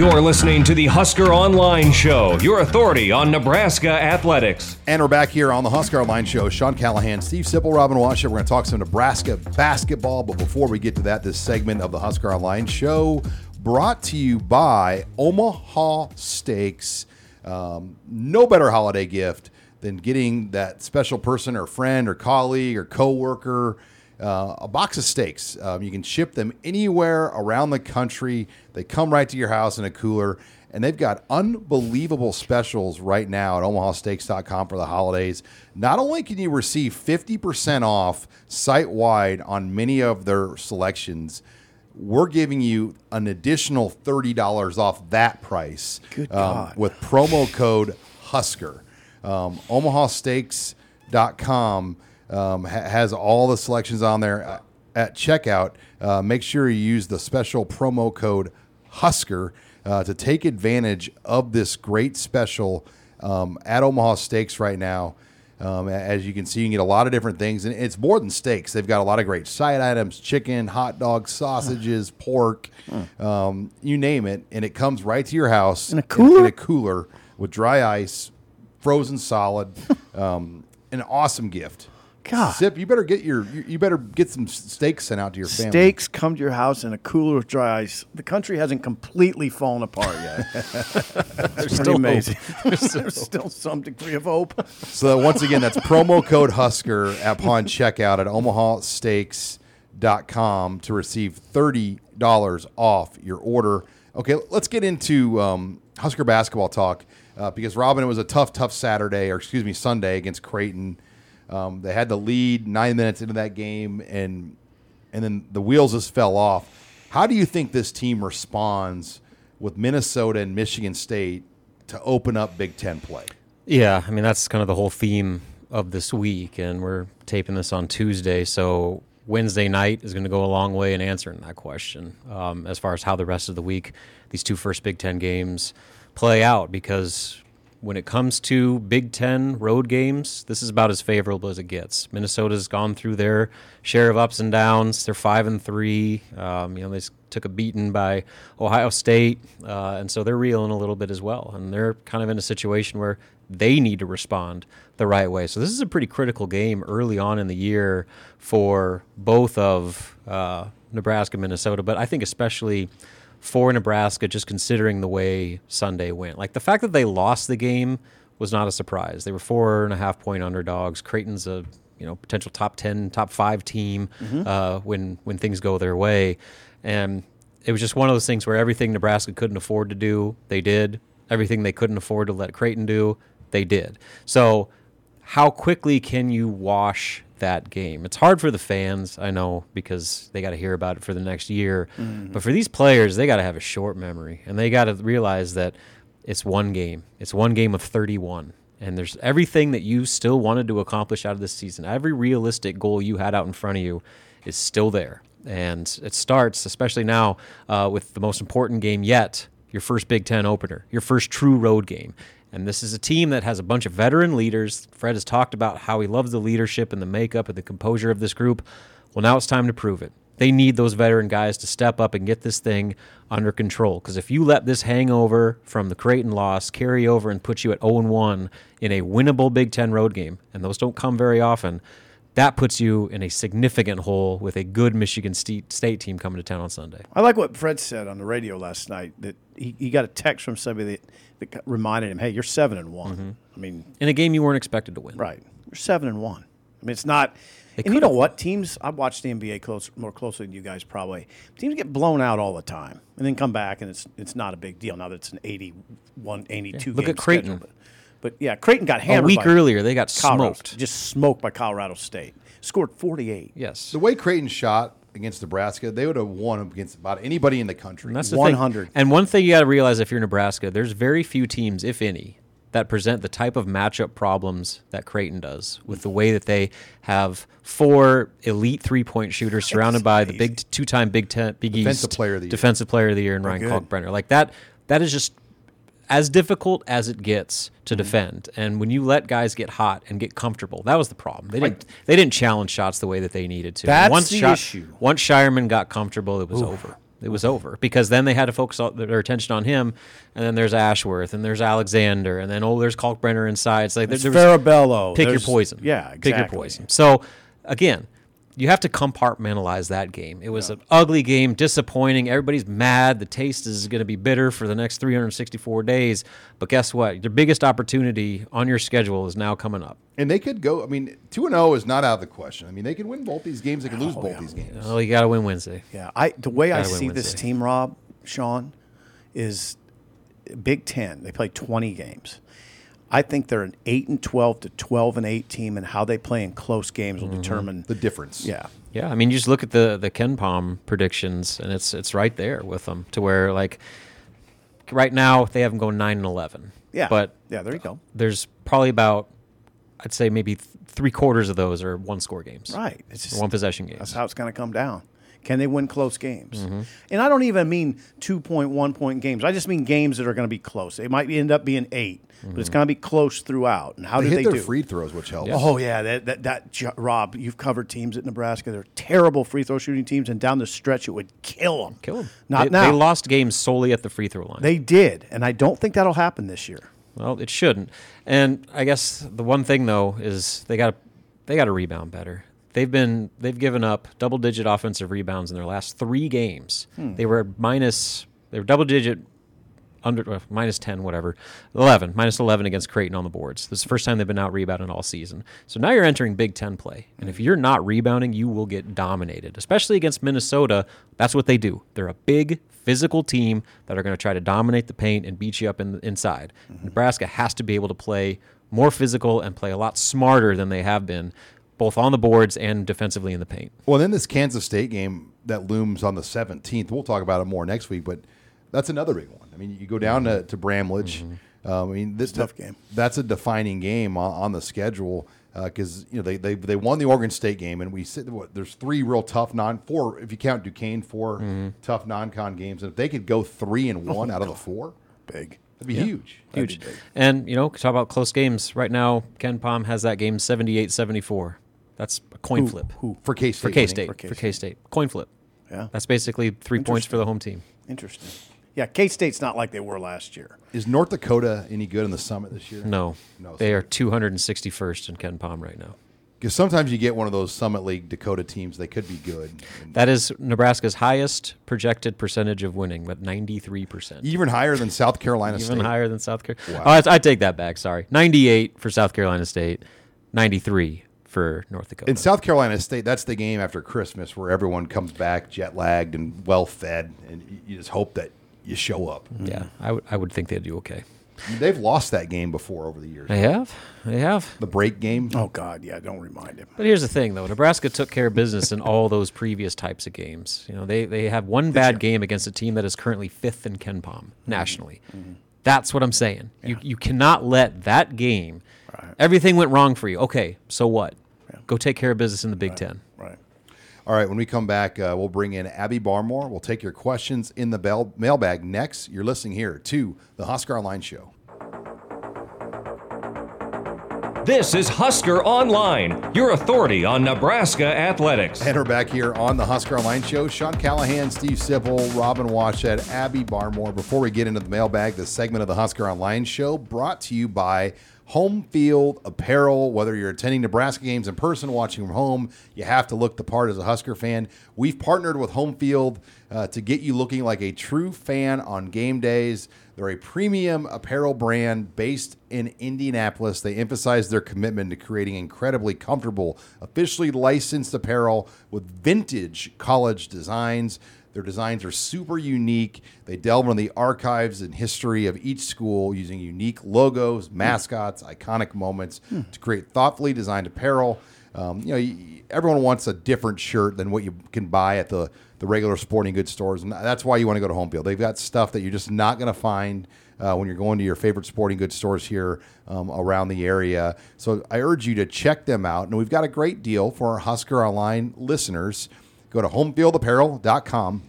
You're listening to the Husker Online Show, your authority on Nebraska athletics. And we're back here on the Husker Online Show. Sean Callahan, Steve Sipple, Robin Washut. We're going to talk some Nebraska basketball. But before we get to that, this segment of the Husker Online Show brought to you by Omaha Steaks. Um, no better holiday gift than getting that special person or friend or colleague or coworker Uh, a box of steaks. Um, you can ship them anywhere around the country. They come right to your house in a cooler, and they've got unbelievable specials right now at omaha steaks dot com for the holidays. Not only can you receive fifty percent off site-wide on many of their selections, we're giving you an additional thirty dollars off that price. Good God. Um, with promo code Husker. Um, omaha steaks dot com Um, ha- has all the selections on there uh, at checkout. Uh, make sure you use the special promo code Husker uh, to take advantage of this great special um, at Omaha Steaks right now. Um, as you can see, you can get a lot of different things, and it's more than steaks. They've got a lot of great side items: chicken, hot dogs, sausages, pork, mm. um, you name it, and it comes right to your house in a cooler, in, in a cooler with dry ice, frozen solid. um, an awesome gift. God. Sip, you better get your you better get some steaks sent out to your family. Steaks come to your house in a cooler with dry ice. The country hasn't completely fallen apart yet. It's pretty amazing. There's, There's still some degree of hope. So once again, that's promo code Husker upon checkout at omaha steaks dot com to receive thirty dollars off your order. Okay, let's get into um, Husker basketball talk uh, because Robin, it was a tough, tough Saturday or excuse me Sunday against Creighton. Um, they had the lead nine minutes into that game, and and then the wheels just fell off. How do you think this team responds with Minnesota and Michigan State to open up Big Ten play? Yeah, I mean, that's kind of the whole theme of this week, and we're taping this on Tuesday, so Wednesday night is going to go a long way in answering that question um, as far as how the rest of the week, these two first Big Ten games play out, because when it comes to Big Ten road games, this is about as favorable as it gets. Minnesota's gone through their share of ups and downs. They're five and three. Um, you know, they took a beating by Ohio State, uh, and so they're reeling a little bit as well. And they're kind of in a situation where they need to respond the right way. So this is a pretty critical game early on in the year for both of uh, Nebraska and Minnesota, but I think especially for Nebraska, just considering the way Sunday went. Like, the fact that they lost the game was not a surprise. They were four and a half point underdogs. Creighton's a you know potential top ten, top five team mm-hmm. uh, when when things go their way, and it was just one of those things where everything Nebraska couldn't afford to do, they did. Everything they couldn't afford to let Creighton do, they did. So, how quickly can you wash that game? It's hard for the fans, I know, because they got to hear about it for the next year. Mm-hmm. But for these players, they got to have a short memory, and they got to realize that it's one game. It's one game of thirty-one, and there's everything that you still wanted to accomplish out of this season. Every realistic goal you had out in front of you is still there, and it starts, especially now, uh, with the most important game yet, your first Big Ten opener, your first true road game. And this is a team that has a bunch of veteran leaders. Fred has talked about how he loves the leadership and the makeup and the composure of this group. Well, now it's time to prove it. They need those veteran guys to step up and get this thing under control. Because if you let this hangover from the Creighton loss carry over and put you at oh and one in a winnable Big Ten road game, and those don't come very often, that puts you in a significant hole with a good Michigan State team coming to town on Sunday. I like what Fred said on the radio last night, that he, he got a text from somebody that, that reminded him, hey, you're seven and one. and one. Mm-hmm. I mean, in a game you weren't expected to win. Right. You're seven and one. and one. I mean, it's not – and you know what? Teams – I've watched the N B A close, more closely than you guys probably. Teams get blown out all the time and then come back, and it's it's not a big deal. Now that it's an eighty-one, eighty-two yeah, game look at Creighton. Schedule, But, yeah, Creighton got hammered. A week earlier, they got smoked. Just smoked by Colorado State. Scored forty-eight. Yes. The way Creighton shot against Nebraska, they would have won against about anybody in the country. And that's the one hundred. Thing. And one thing you got to realize if you're Nebraska, there's very few teams, if any, that present the type of matchup problems that Creighton does with the way that they have four elite three-point shooters surrounded by the big two-time Big Ten, Big East defensive player of the year, defensive player of the year, and Ryan Kalkbrenner. Like that, that is just as difficult as it gets to mm-hmm. defend. And when you let guys get hot and get comfortable, that was the problem. They didn't they didn't challenge shots the way that they needed to. That's once the shot, issue. Once Shireman got comfortable, it was Oof. over. It was over because then they had to focus all their attention on him, and then there's Ashworth, and there's Alexander, and then, oh, there's Kalkbrenner inside. It's like there's there, there Farabello. Pick there's, your poison. Yeah, exactly. Pick your poison. So, again, you have to compartmentalize that game. It was yeah. an ugly game, disappointing. Everybody's mad. The taste is going to be bitter for the next three hundred sixty-four days. But guess what? Your biggest opportunity on your schedule is now coming up. And they could go, I mean, two and oh is not out of the question. I mean, they could win both these games. They could oh, lose both yeah. these games. Oh, well, you got to win Wednesday. Yeah. I The way I see Wednesday. This team, Rob, Sean, is Big Ten. They play twenty games. I think they're an eight and twelve to twelve and eight team, and how they play in close games will mm-hmm. determine the difference. Yeah. Yeah, I mean, you just look at the the Ken Palm predictions, and it's it's right there with them to where, like, right now they have them going nine and eleven. Yeah. But yeah, there you go. There's probably about, I'd say maybe th- three quarters of those are one-score games. Right. It's just, one possession games. That's how it's going to come down. Can they win close games? Mm-hmm. And I don't even mean two point one point games. I just mean games that are going to be close. It might end up being eight, mm-hmm. but it's going to be close throughout. And how they did hit they their do? Their free throws, which helps. Yeah. Oh, yeah. That, that, that Rob, you've covered teams at Nebraska. They're terrible free throw shooting teams, and down the stretch, it would kill them. Kill them. Not they, now. They lost games solely at the free throw line. They did, and I don't think that'll happen this year. Well, it shouldn't. And I guess the one thing, though, is they got to they got to rebound better. They've been they've given up double digit offensive rebounds in their last three games. Hmm. They were minus they were double digit under uh, minus ten whatever eleven minus eleven against Creighton on the boards. This is the first time they've been out rebounding all season. So now you're entering Big Ten play, and if you're not rebounding, you will get dominated, especially against Minnesota. That's what they do. They're a big physical team that are going to try to dominate the paint and beat you up in, inside. Mm-hmm. Nebraska has to be able to play more physical and play a lot smarter than they have been, both on the boards and defensively in the paint. Well, then this Kansas State game that looms on the seventeenth, we'll talk about it more next week, but that's another big one. I mean, you go down mm-hmm. to, to Bramlage. Mm-hmm. Uh, I mean, this tough game. That's a defining game on, on the schedule because uh, you know they, they they won the Oregon State game, and we sit. What, there's three real tough non four if you count Duquesne, four mm-hmm. tough non-con games, and if they could go three and one oh, out God. Of the four, big. That'd be yeah. huge. Huge. That'd be big. And you know, talk about close games. Right now, Ken Palm has that game seventy-eight seventy-four. That's a coin who, flip. Who? For K-State. For K-State. For K-State. For K-State. Coin flip. Yeah. That's basically three points for the home team. Interesting. Yeah, K-State's not like they were last year. Is North Dakota any good in the Summit this year? No. No. They are two hundred sixty-first in Ken Palm right now. Because sometimes you get one of those Summit League Dakota teams, they could be good. That is Nebraska's highest projected percentage of winning, but ninety-three percent. Even higher than South Carolina State. Even higher than South Carolina. Wow. Oh, I take that back, sorry. ninety-eight for South Carolina State, ninety-three for North Dakota. In South Carolina State, that's the game after Christmas where everyone comes back jet-lagged and well-fed, and you just hope that you show up. Yeah, I, w- I would think they'd do okay. They've lost that game before over the years. They have. They have. The break game. Oh, God, yeah, don't remind him. But here's the thing, though. Nebraska took care of business in all those previous types of games. You know, they, they have one bad game against a team that is currently fifth in Ken Palm nationally. Mm-hmm. That's what I'm saying. Yeah. You you cannot let that game. Right. Everything went wrong for you. Okay, so what? Yeah. Go take care of business in the Big right. Ten. Right. All right, when we come back, uh, we'll bring in Abby Barmore. We'll take your questions in the bell- mailbag next. You're listening here to the Husker Online Show. This is Husker Online, your authority on Nebraska athletics. And we're back here on the Husker Online Show. Sean Callahan, Steve Sipple, Robin Washut, Abby Barmore. Before we get into the mailbag, this segment of the Husker Online Show brought to you by Home Field Apparel. Whether you're attending Nebraska games in person, watching from home, you have to look the part as a Husker fan. We've partnered with Home Field uh, to get you looking like a true fan on game days. They're a premium apparel brand based in Indianapolis. They emphasize their commitment to creating incredibly comfortable, officially licensed apparel with vintage college designs. Their designs are super unique. They delve into the archives and history of each school using unique logos, mascots, mm. iconic moments mm. to create thoughtfully designed apparel. Um, you know, everyone wants a different shirt than what you can buy at the, the regular sporting goods stores, and that's why you want to go to Home Field. They've got stuff that you're just not going to find uh, when you're going to your favorite sporting goods stores here um, around the area. So I urge you to check them out, and we've got a great deal for our Husker Online listeners. Go to home field apparel dot com,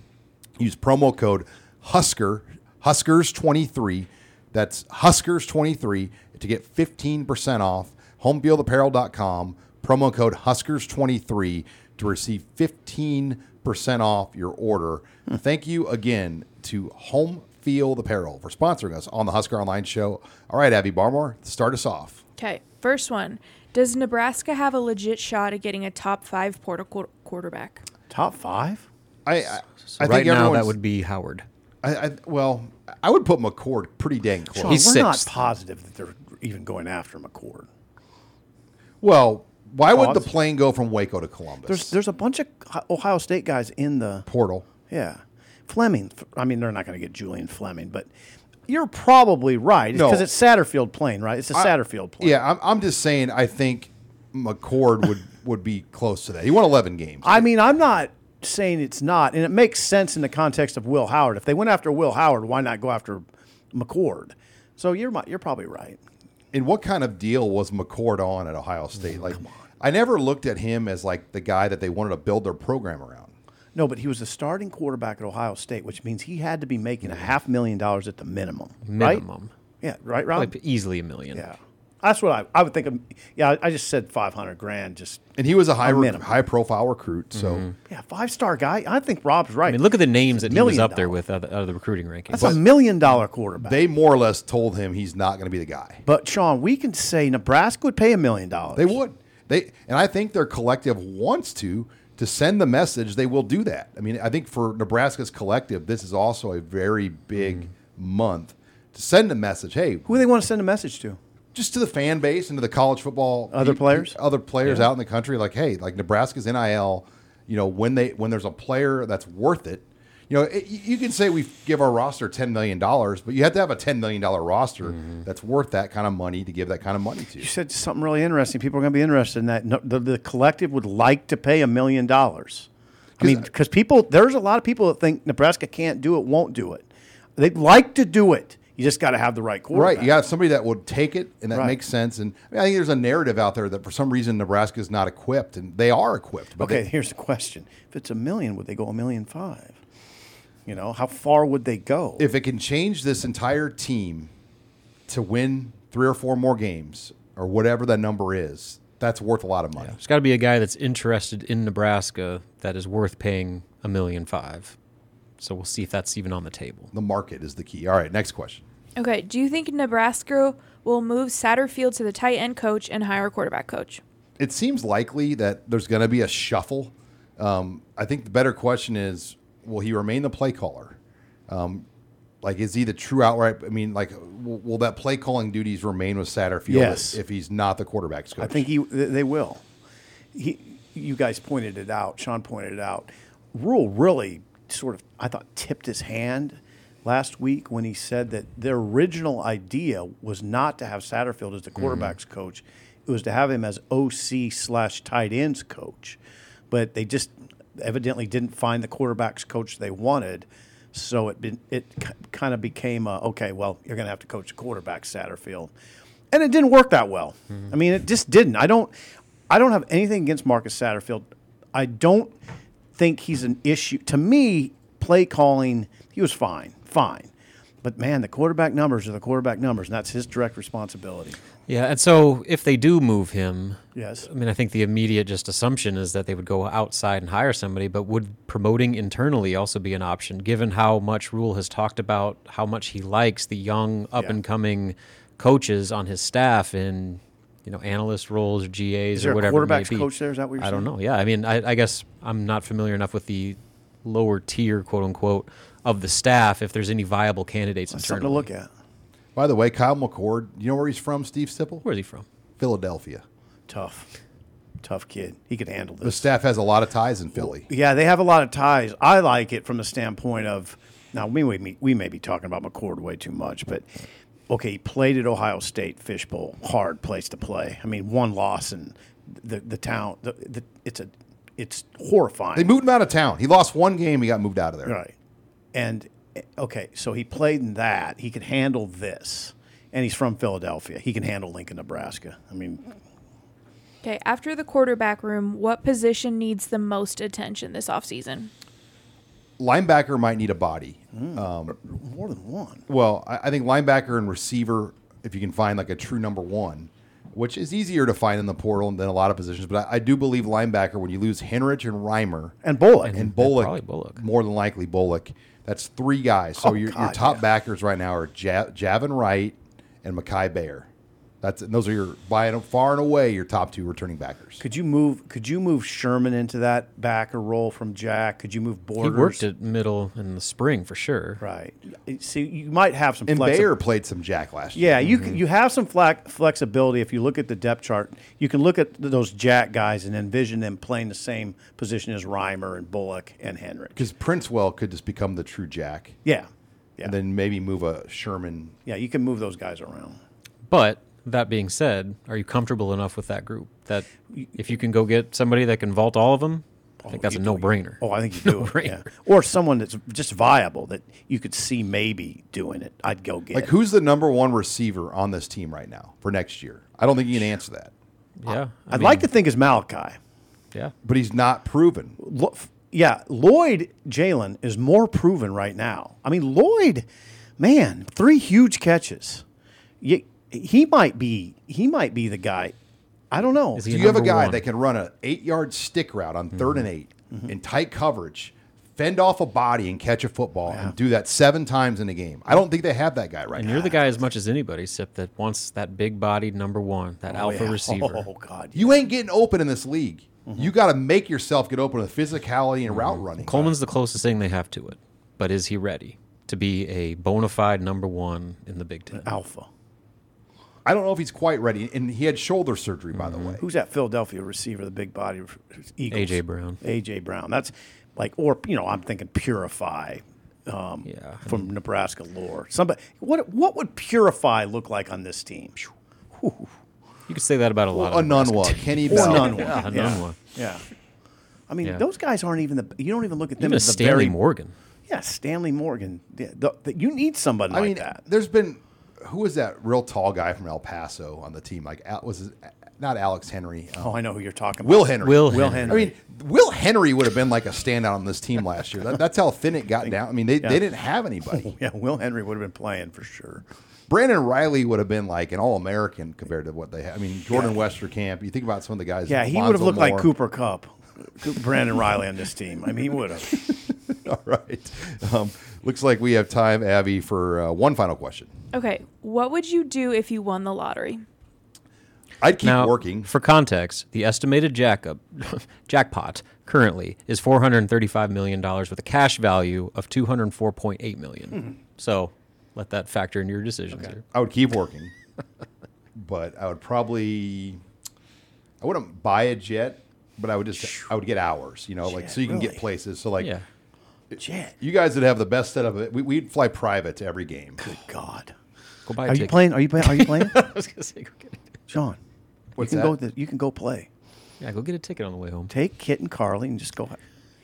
use promo code Husker, Huskers twenty-three, that's Huskers twenty-three, to get fifteen percent off. home field apparel dot com, promo code Huskers twenty-three to receive fifteen percent off your order. Thank you again to Home Field Apparel for sponsoring us on the Husker Online Show. All right, Abby Barmore, start us off. Okay, first one. Does Nebraska have a legit shot at getting a top five portal quarterback? Top five? I, I, I right think now that would be Howard. I, I well, I would put McCord pretty dang close. Sean, He's we're sixth. Not positive that they're even going after McCord. Well, why Pause? would the plane go from Waco to Columbus? There's there's a bunch of Ohio State guys in the portal. Yeah, Fleming. I mean, they're not going to get Julian Fleming, but you're probably right because no. it's Satterfield plane, right? It's a I, Satterfield plane. Yeah, I'm, I'm just saying. I think McCord would would be close to that. He won eleven games. I mean, I'm not saying it's not, and it makes sense in the context of Will Howard. If they went after Will Howard, why not go after McCord? So you're you're probably right. And what kind of deal was McCord on at Ohio State? Like, I never looked at him as like the guy that they wanted to build their program around. No, but he was a starting quarterback at Ohio State, which means he had to be making a half million dollars at the minimum. Minimum. Right? Yeah, right, Rob? Like easily a million. Yeah. That's what I I would think of. Yeah, I just said five hundred grand. Just and he was a high a high profile recruit. So mm-hmm. yeah, five star guy. I think Rob's right. I mean, look at the names that he was up dollar. there with out of the recruiting rankings. That's but a million dollar quarterback. They more or less told him he's not going to be the guy. But Sean, we can say Nebraska would pay a million dollars. They would. They and I think their collective wants to to send the message they will do that. I mean, I think for Nebraska's collective, this is also a very big mm. month to send a message. Hey, who do they want to send a message to? Just to the fan base and to the college football other players, other players yeah. out in the country, like hey, like Nebraska's N I L, you know when they when there's a player that's worth it, you know it, you can say we give our roster ten million dollars, but you have to have a ten million dollar roster mm-hmm. that's worth that kind of money to give that kind of money to. You said something really interesting. People are going to be interested in that. No, the, the collective would like to pay a million dollars. I mean, because people, there's a lot of people that think Nebraska can't do it, won't do it. They'd like to do it. You just got to have the right quarterback. Right. You got to have somebody that would take it, and that right. makes sense. And I, mean, I think there's a narrative out there that for some reason Nebraska is not equipped, and they are equipped. But okay, they, here's the question. If it's a million, would they go a million five? You know, how far would they go? If it can change this entire team to win three or four more games or whatever that number is, that's worth a lot of money. Yeah. There's got to be a guy that's interested in Nebraska that is worth paying a million five. So we'll see if that's even on the table. The market is the key. All right, next question. Okay, do you think Nebraska will move Satterfield to the tight end coach and hire a quarterback coach? It seems likely that there's going to be a shuffle. Um, I think the better question is, will he remain the play caller? Um, like, is he the true outright? I mean, like, will, will that play calling duties remain with Satterfield yes. if he's not the quarterback's coach? I think he, they will. He, you guys pointed it out. Sean pointed it out. Rhule really... sort of, I thought, tipped his hand last week when he said that their original idea was not to have Satterfield as the quarterback's mm-hmm. coach. It was to have him as O C slash tight ends coach. But they just evidently didn't find the quarterback's coach they wanted. So it been, it kind of became, a, okay, well, you're going to have to coach the quarterback, Satterfield. And it didn't work that well. Mm-hmm. I mean, it just didn't. I don't, I don't have anything against Marcus Satterfield. I don't... think he's an issue. To me, play calling, he was fine, fine. But, man, the quarterback numbers are the quarterback numbers, and that's his direct responsibility. Yeah, and so if they do move him, yes, I mean, I think the immediate just assumption is that they would go outside and hire somebody, but would promoting internally also be an option, given how much Rhule has talked about how much he likes the young, up-and-coming yeah. coaches on his staff in, you know, analyst roles, or G As, is there or whatever a quarterback's it may be. Coach there? Is that what you're saying? I don't know. Yeah, I mean, I, I guess I'm not familiar enough with the lower tier, quote unquote, of the staff. If there's any viable candidates, that's internally. Something to look at. By the way, Kyle McCord, you know where he's from, Steve Stipple? Where's he from? Philadelphia. Tough, tough kid. He could handle this. The staff has a lot of ties in Philly. Yeah, they have a lot of ties. I like it from the standpoint of now. We we we may be talking about McCord way too much, but. Okay, he played at Ohio State, Fishbowl, hard place to play. I mean, one loss and the the town, the, the, it's a it's horrifying. They moved him out of town. He lost one game, he got moved out of there. Right. And, okay, so he played in that. He could handle this. And he's from Philadelphia. He can handle Lincoln, Nebraska. I mean. Okay, after the quarterback room, what position needs the most attention this offseason? Linebacker might need a body. Mm, um, more than one. Well, I, I think linebacker and receiver, if you can find like a true number one, which is easier to find in the portal than a lot of positions. But I, I do believe linebacker, when you lose Henrich and Reimer. And Bullock. And, and Bullock, probably Bullock. More than likely Bullock. That's three guys. So oh, your, God, your top yeah. backers right now are ja- Javon Wright and Mekhi Bayer. That's and those are your by far and away your top two returning backers. Could you move? Could you move Sherman into that backer role from Jack? Could you move Borders? He worked at middle in the spring for sure. Right. See, you might have some. And flexi- Bayer played some Jack last year. Yeah, you mm-hmm. you have some fla- flexibility if you look at the depth chart. You can look at those Jack guys and envision them playing the same position as Reimer and Bullock and Henrich. Because Princewell could just become the true Jack. Yeah. Yeah. And then maybe move a Sherman. Yeah, you can move those guys around. But. That being said, are you comfortable enough with that group that if you can go get somebody that can vault all of them, I think oh, that's a no-brainer. Oh, I think you do. No-brainer. Yeah. Or someone that's just viable that you could see maybe doing it. I'd go get. Like, who's the number one receiver on this team right now for next year? I don't think you can answer that. Yeah. I, I mean, I'd like to think it's Malachi. Yeah. But he's not proven. Lo- yeah. Lloyd Jalen is more proven right now. I mean, Lloyd, man, three huge catches. Yeah. He might be. He might be the guy. I don't know. Do you have a guy one? that can run an eight-yard stick route on mm-hmm. third and eight mm-hmm. in tight coverage, fend off a body and catch a football, yeah. and do that seven times in a game? I don't think they have that guy right and now. And you're the guy as much as anybody, Sip, that wants that big-bodied number one, that oh, alpha yeah. receiver. Oh God! Yeah. You ain't getting open in this league. Mm-hmm. You got to make yourself get open with physicality and mm-hmm. route running. Coleman's the closest thing they have to it, but is he ready to be a bona fide number one in the Big Ten? An alpha. I don't know if he's quite ready, and he had shoulder surgery, by mm-hmm. the way. Who's that Philadelphia receiver, the big body Eagles? A J. Brown. A J. Brown. That's like, or, you know, I'm thinking Purify um, yeah. from Nebraska lore. Somebody, what what would Purify look like on this team? Whew. You could say that about a lot well, of Anunwa, Nebraska teams. Kenny Bell. Anunwa. Yeah. Anunwa. Yeah. yeah. I mean, yeah. those guys aren't even the – you don't even look at them even as the Stanley very, Morgan. Yeah, Stanley Morgan. Yeah, the, the, you need somebody I like mean, that. There's been – who was that real tall guy from El Paso on the team? Like, was his, not Alex Henry. Um, oh, I know who you're talking about. Will Henry. Will, Will Henry. Henry. I mean, Will Henry would have been like a standout on this team last year. That, that's how thin it got down. I mean, they, yeah. they didn't have anybody. Yeah, Will Henry would have been playing for sure. Brandon Riley would have been like an All-American compared to what they had. I mean, Jordan yeah. Westerkamp. You think about some of the guys. Yeah, he Alonzo would have looked Moore. Like Cooper Kupp. Brandon Riley on this team. I mean, he would have. All right. Um, looks like we have time, Abby, for uh, one final question. Okay. What would you do if you won the lottery? I'd keep now, working. For context, the estimated jack up, jackpot currently is four hundred thirty-five million dollars with a cash value of two hundred four point eight million dollars. Mm-hmm. So let that factor into your decisions okay. here. I would keep working, but I would probably – I wouldn't buy a jet, but I would just – I would get hours, you know, jet, like so you can really? Get places. So like yeah. – Jet. You guys would have the best setup of it. We, we'd fly private to every game. Good God. Go buy a are ticket. You playing? Are you playing? Are you playing? I was going to say, go get it. Sean, what's you can, that? Go the, you can go play. Yeah, go get a ticket on the way home. Take Kit and Carly and just go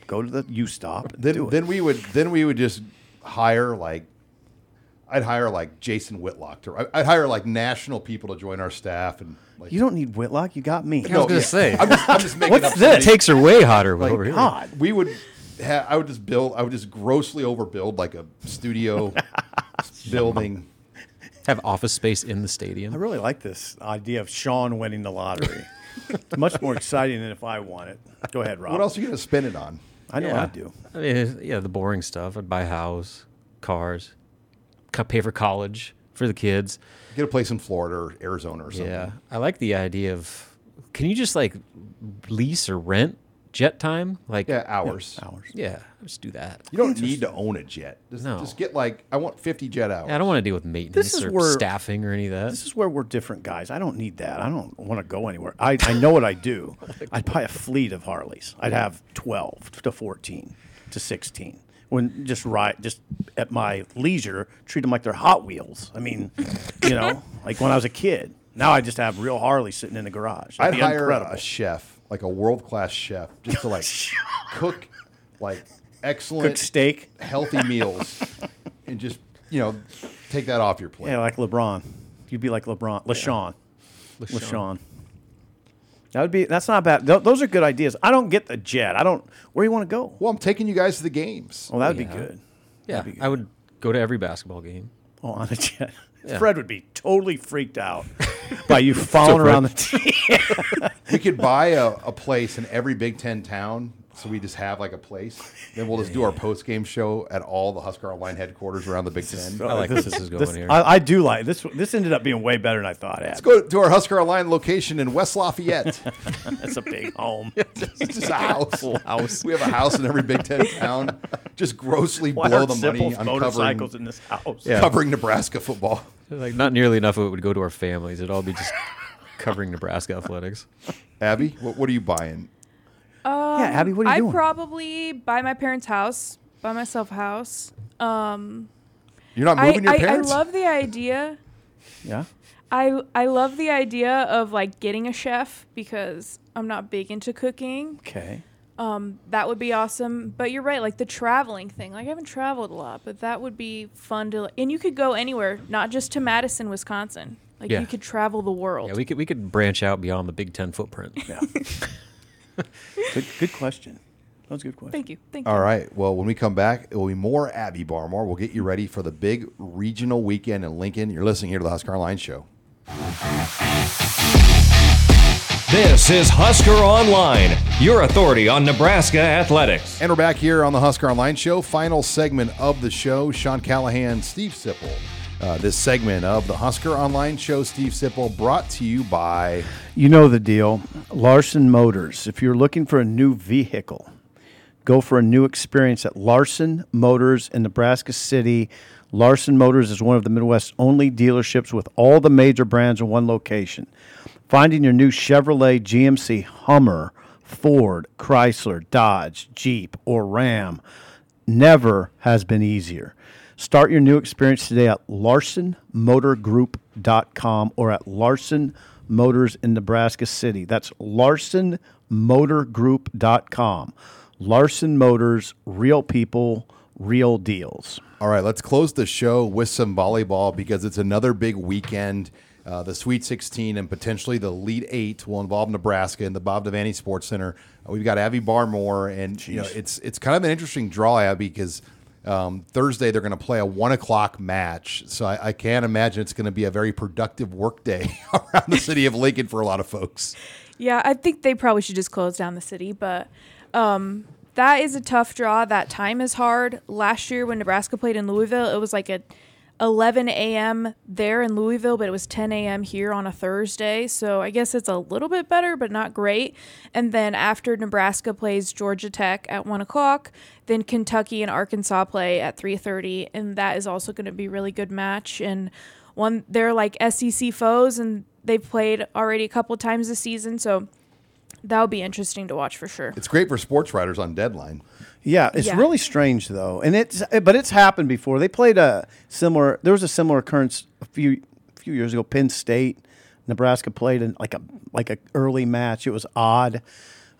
go to the U-stop. Then, then we would then we would just hire like, I'd hire like Jason Whitlock. To, I'd hire like national people to join our staff. And like, you don't need Whitlock. You got me. I no, was going to yeah. say. I'm just, I'm just making what's up. What's this? Somebody. Takes are way hotter like, over here. God. We would... I would just build. I would just grossly overbuild like a studio building. Have office space in the stadium. I really like this idea of Sean winning the lottery. It's much more exciting than if I won it. Go ahead, Rob. What else are you going to spend it on? I know yeah. I do. I mean, yeah, the boring stuff. I'd buy a house, cars, pay for college for the kids. Get a place in Florida or Arizona or something. Yeah, I like the idea of. Can you just like lease or rent? Jet time? Like yeah, hours. Yeah, hours. Yeah, just do that. You don't need to own a jet. Just, no. Just get like, I want fifty jet hours. Yeah, I don't want to deal with maintenance or where, staffing or any of that. This is where we're different guys. I don't need that. I don't want to go anywhere. I, I know what I do. I'd buy a fleet of Harleys. I'd have twelve to fourteen to sixteen. When just ride, just at my leisure, treat them like they're Hot Wheels. I mean, you know, like when I was a kid. Now I just have real Harley sitting in the garage. That'd I'd hire incredible. a chef. Like a world-class chef, just to like cook like excellent cook steak, healthy meals, and just you know take that off your plate. Yeah, like LeBron, you'd be like LeBron, LaShawn, yeah. LaShawn. LaShawn. That would be. That's not bad. Th- those are good ideas. I don't get the jet. I don't. Where do you want to go? Well, I'm taking you guys to the games. Oh, that would yeah. be good. Yeah, be good. I would go to every basketball game. Oh, on a jet. Yeah. Fred would be totally freaked out by you following so around the team. We could buy a, a place in every Big Ten town, so we just have like a place. Then we'll just do our post-game show at all the Husker Online headquarters around the Big Ten. So, I like this. This is going this, here. I, I do like this. This ended up being way better than I thought. Let's go to our Husker Online location in West Lafayette. That's a big home. It's just a house. house. We have a house in every Big Ten town. Just grossly Why blow the money on motorcycles in this house. Yeah. Covering Nebraska football. Like not nearly enough of it would go to our families. It'd all be just covering Nebraska athletics. Abby, what, what are you buying? Um, yeah, Abby, what are you I'd doing? I'd probably buy my parents' house, buy myself a house. Um, You're not moving I, your parents? I, I love the idea. Yeah? I I love the idea of, like, getting a chef because I'm not big into cooking. Okay. Um, that would be awesome. But you're right, like, the traveling thing. Like, I haven't traveled a lot, but that would be fun to... And you could go anywhere, not just to Madison, Wisconsin. Like, yeah. You could travel the world. Yeah, we could, we could branch out beyond the Big Ten footprint. Yeah. Good, good question. That was a good question. Thank you. Thank you. All right. Well, when we come back, it will be more Abby Barmore. We'll get you ready for the big regional weekend in Lincoln. You're listening here to the Husker Online Show. This is Husker Online, your authority on Nebraska athletics. And we're back here on the Husker Online Show. Final segment of the show, Sean Callahan, Steve Sipple. Uh, this segment of the Husker Online Show, Steve Sipple, brought to you by... You know the deal, Larson Motors. If you're looking for a new vehicle, go for a new experience at Larson Motors in Nebraska City. Larson Motors is one of the Midwest's only dealerships with all the major brands in one location. Finding your new Chevrolet, G M C, Hummer, Ford, Chrysler, Dodge, Jeep, or Ram never has been easier. Start your new experience today at larson motor group dot com or at Larson Motors in Nebraska City. That's larson motor group dot com. Larson Motors, real people, real deals. All right, let's close the show with some volleyball because it's another big weekend. Uh, the Sweet sixteen and potentially the Elite Eight will involve Nebraska in the Bob Devaney Sports Center. Uh, we've got Abby Barmore, and Jeez. you know it's it's kind of an interesting draw, Abby, because – Um, Thursday, they're going to play a one o'clock match, so I, I can't imagine it's going to be a very productive work day around the city of Lincoln for a lot of folks. Yeah, I think they probably should just close down the city, but um, that is a tough draw. That time is hard. Last year when Nebraska played in Louisville, it was like at eleven a.m. there in Louisville, but it was ten a.m. here on a Thursday, so I guess it's a little bit better, but not great. And then after Nebraska plays Georgia Tech at one o'clock, then Kentucky and Arkansas play at three thirty, and that is also going to be a really good match. And one, they're like S E C foes, and they've played already a couple times this season, so that'll be interesting to watch for sure. It's great for sports writers on deadline. Yeah, it's yeah. really strange though, and it's but it's happened before. They played a similar. There was a similar occurrence a few few years ago. Penn State, Nebraska played in like a like a early match. It was odd.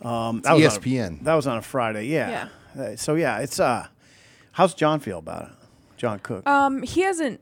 Um, that was E S P N. A, that was on a Friday. Yeah. yeah. So, yeah, it's uh, how's John feel about it? John Cook. Um, he hasn't,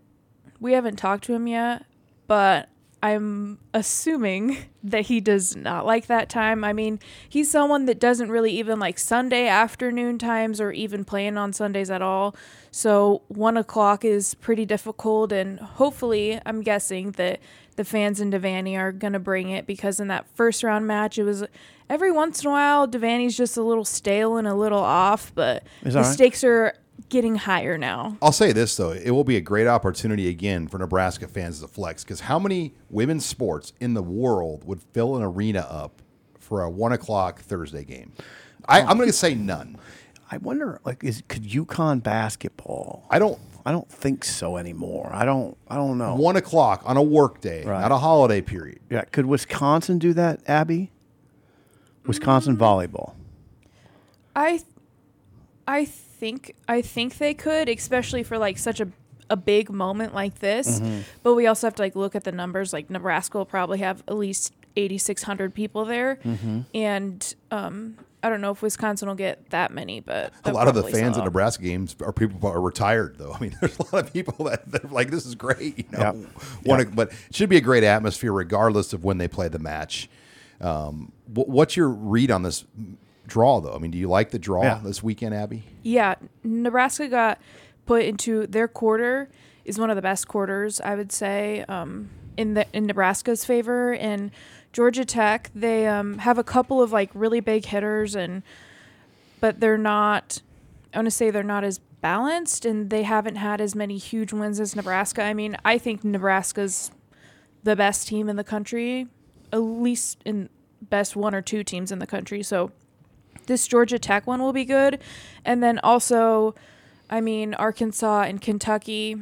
we haven't talked to him yet, but I'm assuming that he does not like that time. I mean, he's someone that doesn't really even like Sunday afternoon times or even playing on Sundays at all. So one o'clock is pretty difficult. And hopefully, I'm guessing that the fans in Devaney are going to bring it because in that first round match, it was every once in a while, Devaney's just a little stale and a little off, but the right? stakes are getting higher now. I'll say this, though. It will be a great opportunity, again, for Nebraska fans to flex, because how many women's sports in the world would fill an arena up for a one o'clock Thursday game? I, um, I'm going to say none. I wonder, like, is could UConn basketball? I don't I don't think so anymore. I don't I don't know. One o'clock on a work day, right. Not a holiday period. Yeah, could Wisconsin do that, Abby? Wisconsin volleyball. I I think I think they could, especially for like such a, a big moment like this. Mm-hmm. But we also have to like look at the numbers. Like Nebraska will probably have at least eighty-six hundred people there. Mm-hmm. And um, I don't know if Wisconsin will get that many, but a lot of the fans at Nebraska games are people who are retired though. I mean, there's a lot of people that they're like, this is great, you know. Yeah. Wanna, yeah. But it should be a great atmosphere regardless of when they play the match. Um, what's your read on this draw, though? I mean, do you like the draw yeah. this weekend, Abby? Yeah, Nebraska got put into their quarter is one of the best quarters, I would say, um, in the in Nebraska's favor. And Georgia Tech, they um, have a couple of like really big hitters, and but they're not. I want to say they're not as balanced, and they haven't had as many huge wins as Nebraska. I mean, I think Nebraska's the best team in the country, at least in best one or two teams in the country. So this Georgia Tech one will be good. And then also, I mean, Arkansas and Kentucky.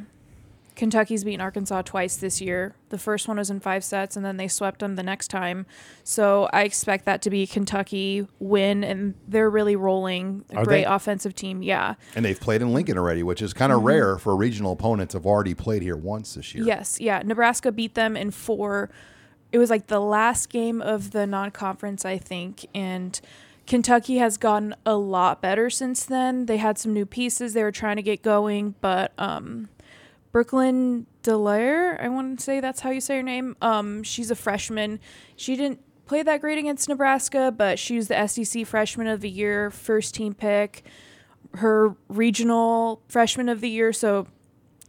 Kentucky's beaten Arkansas twice this year. The first one was in five sets, and then they swept them the next time. So I expect that to be a Kentucky win, and they're really rolling. A Are great they? offensive team, yeah. And they've played in Lincoln already, which is kind of mm-hmm. rare for regional opponents have already played here once this year. Yes, yeah. Nebraska beat them in four. It was like the last game of the non-conference, I think, and Kentucky has gotten a lot better since then. They had some new pieces they were trying to get going, but um, Brooklyn Delaire, I want to say that's how you say her name, um, she's a freshman. She didn't play that great against Nebraska, but she was the S E C Freshman of the Year, first team pick, her regional Freshman of the Year, so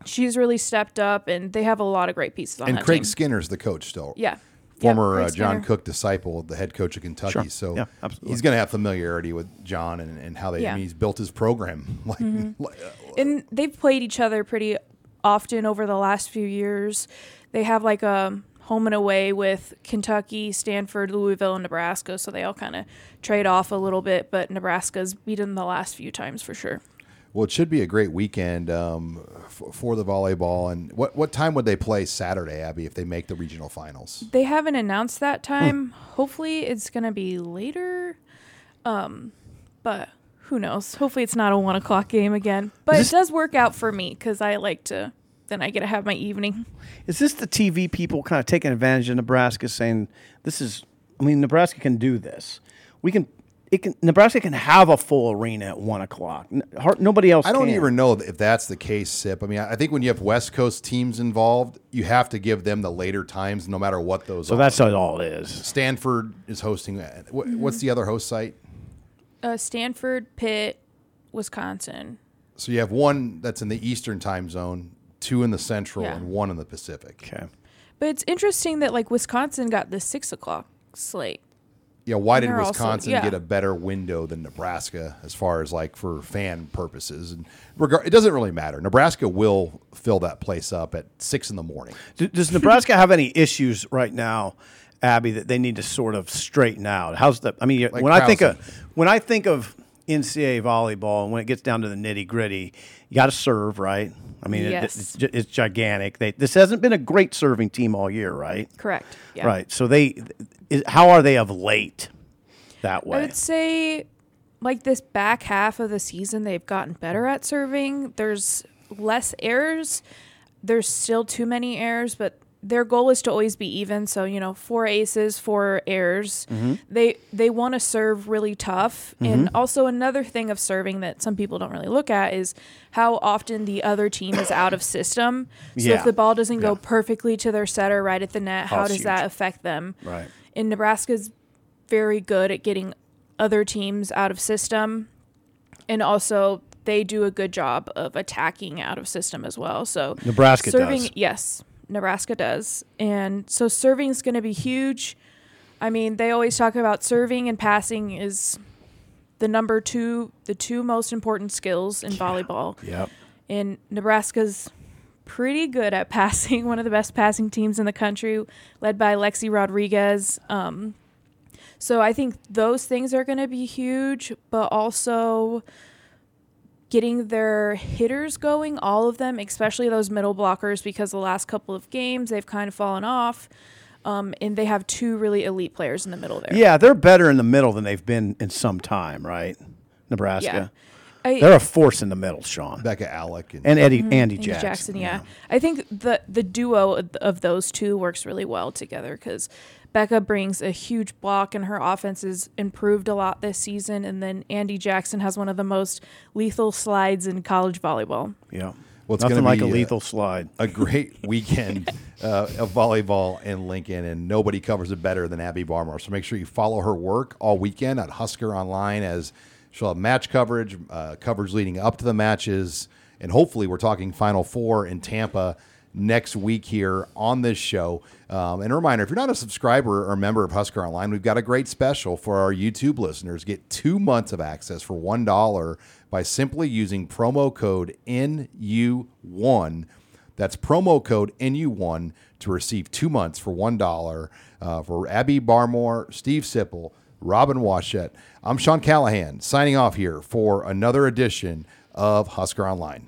she's really stepped up, and they have a lot of great pieces on and that Craig team. And Craig Skinner's the coach still. Yeah. Former yep, uh, John Cook disciple, the head coach of Kentucky. Sure. So yeah, he's going to have familiarity with John and, and how they, yeah. I mean, he's built his program. Like, mm-hmm. like, uh, and they've played each other pretty often over the last few years. They have like a home and away with Kentucky, Stanford, Louisville, and Nebraska. So they all kind of trade off a little bit, but Nebraska's beaten the last few times for sure. Well, it should be a great weekend um, for, for the volleyball. And what, what time would they play Saturday, Abby, if they make the regional finals? They haven't announced that time. Hopefully it's going to be later, um, but who knows? Hopefully it's not a one o'clock game again. But this, it does work out for me because I like to – then I get to have my evening. Is this the T V people kind of taking advantage of Nebraska saying this is – I mean, Nebraska can do this. We can – It can, Nebraska can have a full arena at one o'clock. Nobody else. I don't can. even know if that's the case, Sip. I mean, I think when you have West Coast teams involved, you have to give them the later times, no matter what those. So are. That's all it is. Stanford is hosting. What's mm-hmm. the other host site? Uh, Stanford, Pitt, Wisconsin. So you have one that's in the Eastern time zone, two in the Central, yeah. and one in the Pacific. Okay. But it's interesting that like Wisconsin got the six o'clock slate. Yeah, why did Wisconsin also, yeah. get a better window than Nebraska as far as like for fan purposes? And regard, it doesn't really matter. Nebraska will fill that place up at six in the morning. Do, does Nebraska have any issues right now, Abby, that they need to sort of straighten out? How's the? I mean, like when Krausen. I think of when I think of N C A A volleyball, and when it gets down to the nitty gritty, you got to serve, right? I mean, yes. it, it's, it's gigantic. They, this hasn't been a great serving team all year, right? Correct. Yeah. Right. So they. Is, how are they of late that way? I would say like this back half of the season, they've gotten better at serving. There's less errors. There's still too many errors, but their goal is to always be even. So, you know, four aces, four errors. Mm-hmm. They they want to serve really tough. Mm-hmm. And also another thing of serving that some people don't really look at is how often the other team is out of system. So yeah. if the ball doesn't yeah. go perfectly to their setter right at the net, how That's does huge. that affect them? Right. And Nebraska's very good at getting other teams out of system. And also they do a good job of attacking out of system as well. So Nebraska serving, does. Yes, Nebraska does. And so serving is going to be huge. I mean, they always talk about serving and passing is the number two, the two most important skills in yeah. volleyball. Yep. And Nebraska's pretty good at passing, one of the best passing teams in the country, led by Lexi Rodriguez. Um, so I think those things are going to be huge, but also getting their hitters going, all of them, especially those middle blockers, because the last couple of games they've kind of fallen off. Um, and they have two really elite players in the middle there. Yeah, they're better in the middle than they've been in some time, right? Nebraska. Yeah. I, They're a force in the middle, Sean. Becca Alec and, and Eddie, mm-hmm. Andy, Andy Jackson. Jackson yeah. yeah, I think the the duo of those two works really well together because Becca brings a huge block, and her offense has improved a lot this season. And then Andy Jackson has one of the most lethal slides in college volleyball. Yeah, well, it's nothing like a lethal a, slide. A great weekend uh, of volleyball in Lincoln, and nobody covers it better than Abby Barmore. So make sure you follow her work all weekend at Husker Online as She'll have match coverage, uh, coverage leading up to the matches, and hopefully we're talking Final Four in Tampa next week here on this show. Um, and a reminder, if you're not a subscriber or a member of Husker Online, we've got a great special for our YouTube listeners. Get two months of access for one dollar by simply using promo code N U one. That's promo code N U one to receive two months for one dollar uh, for Abby Barmore, Steve Sipple, Robin Washut. I'm Sean Callahan signing off here for another edition of Husker Online.